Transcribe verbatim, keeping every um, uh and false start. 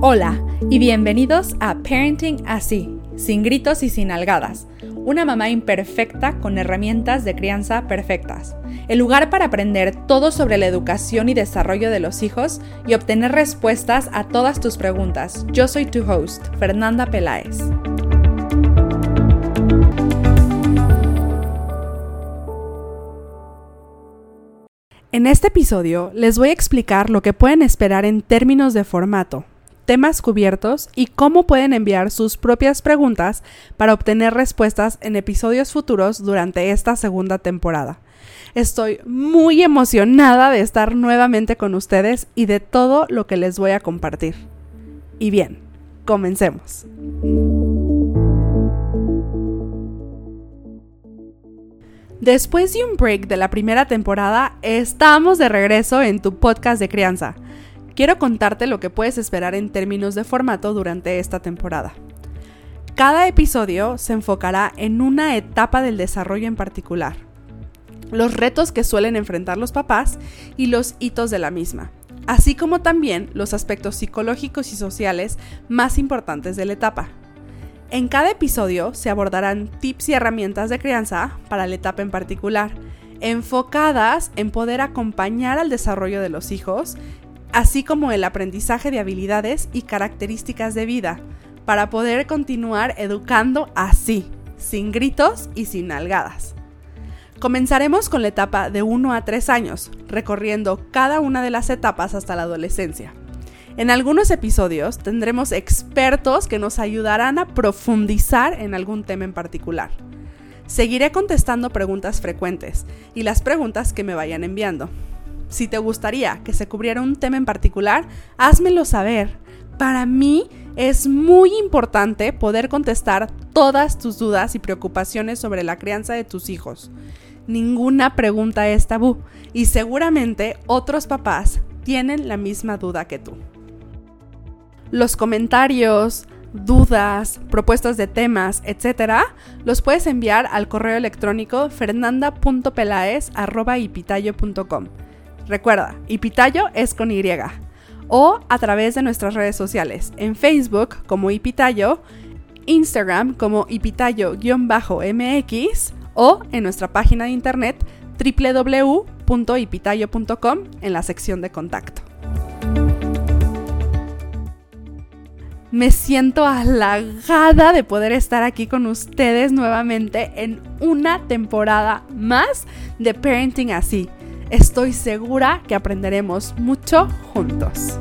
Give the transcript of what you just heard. Hola y bienvenidos a Parenting Así, sin gritos y sin algadas. Una mamá imperfecta con herramientas de crianza perfectas. El lugar para aprender todo sobre la educación y desarrollo de los hijos y obtener respuestas a todas tus preguntas. Yo soy tu host, Fernanda Peláez. En este episodio les voy a explicar lo que pueden esperar en términos de formato, temas cubiertos y cómo pueden enviar sus propias preguntas para obtener respuestas en episodios futuros durante esta segunda temporada. Estoy muy emocionada de estar nuevamente con ustedes y de todo lo que les voy a compartir. Y bien, comencemos. Después de un break de la primera temporada, estamos de regreso en tu podcast de crianza. Quiero contarte lo que puedes esperar en términos de formato durante esta temporada. Cada episodio se enfocará en una etapa del desarrollo en particular, los retos que suelen enfrentar los papás y los hitos de la misma, así como también los aspectos psicológicos y sociales más importantes de la etapa. En cada episodio se abordarán tips y herramientas de crianza para la etapa en particular, enfocadas en poder acompañar al desarrollo de los hijos, así como el aprendizaje de habilidades y características de vida, para poder continuar educando así, sin gritos y sin nalgadas. Comenzaremos con la etapa de uno a tres años, recorriendo cada una de las etapas hasta la adolescencia. En algunos episodios tendremos expertos que nos ayudarán a profundizar en algún tema en particular. Seguiré contestando preguntas frecuentes y las preguntas que me vayan enviando. Si te gustaría que se cubriera un tema en particular, házmelo saber. Para mí es muy importante poder contestar todas tus dudas y preocupaciones sobre la crianza de tus hijos. Ninguna pregunta es tabú y seguramente otros papás tienen la misma duda que tú. Los comentarios, dudas, propuestas de temas, etcétera, los puedes enviar al correo electrónico fernanda punto pelaez arroba ipitayo punto com. Recuerda, ipitayo es con Y. O a través de nuestras redes sociales, en Facebook como ipitayo, Instagram como ipitayo guión bajo eme equis o en nuestra página de internet doble u doble u doble u punto ipitayo punto com en la sección de contacto. Me siento halagada de poder estar aquí con ustedes nuevamente en una temporada más de Parenting Así. Estoy segura que aprenderemos mucho juntos.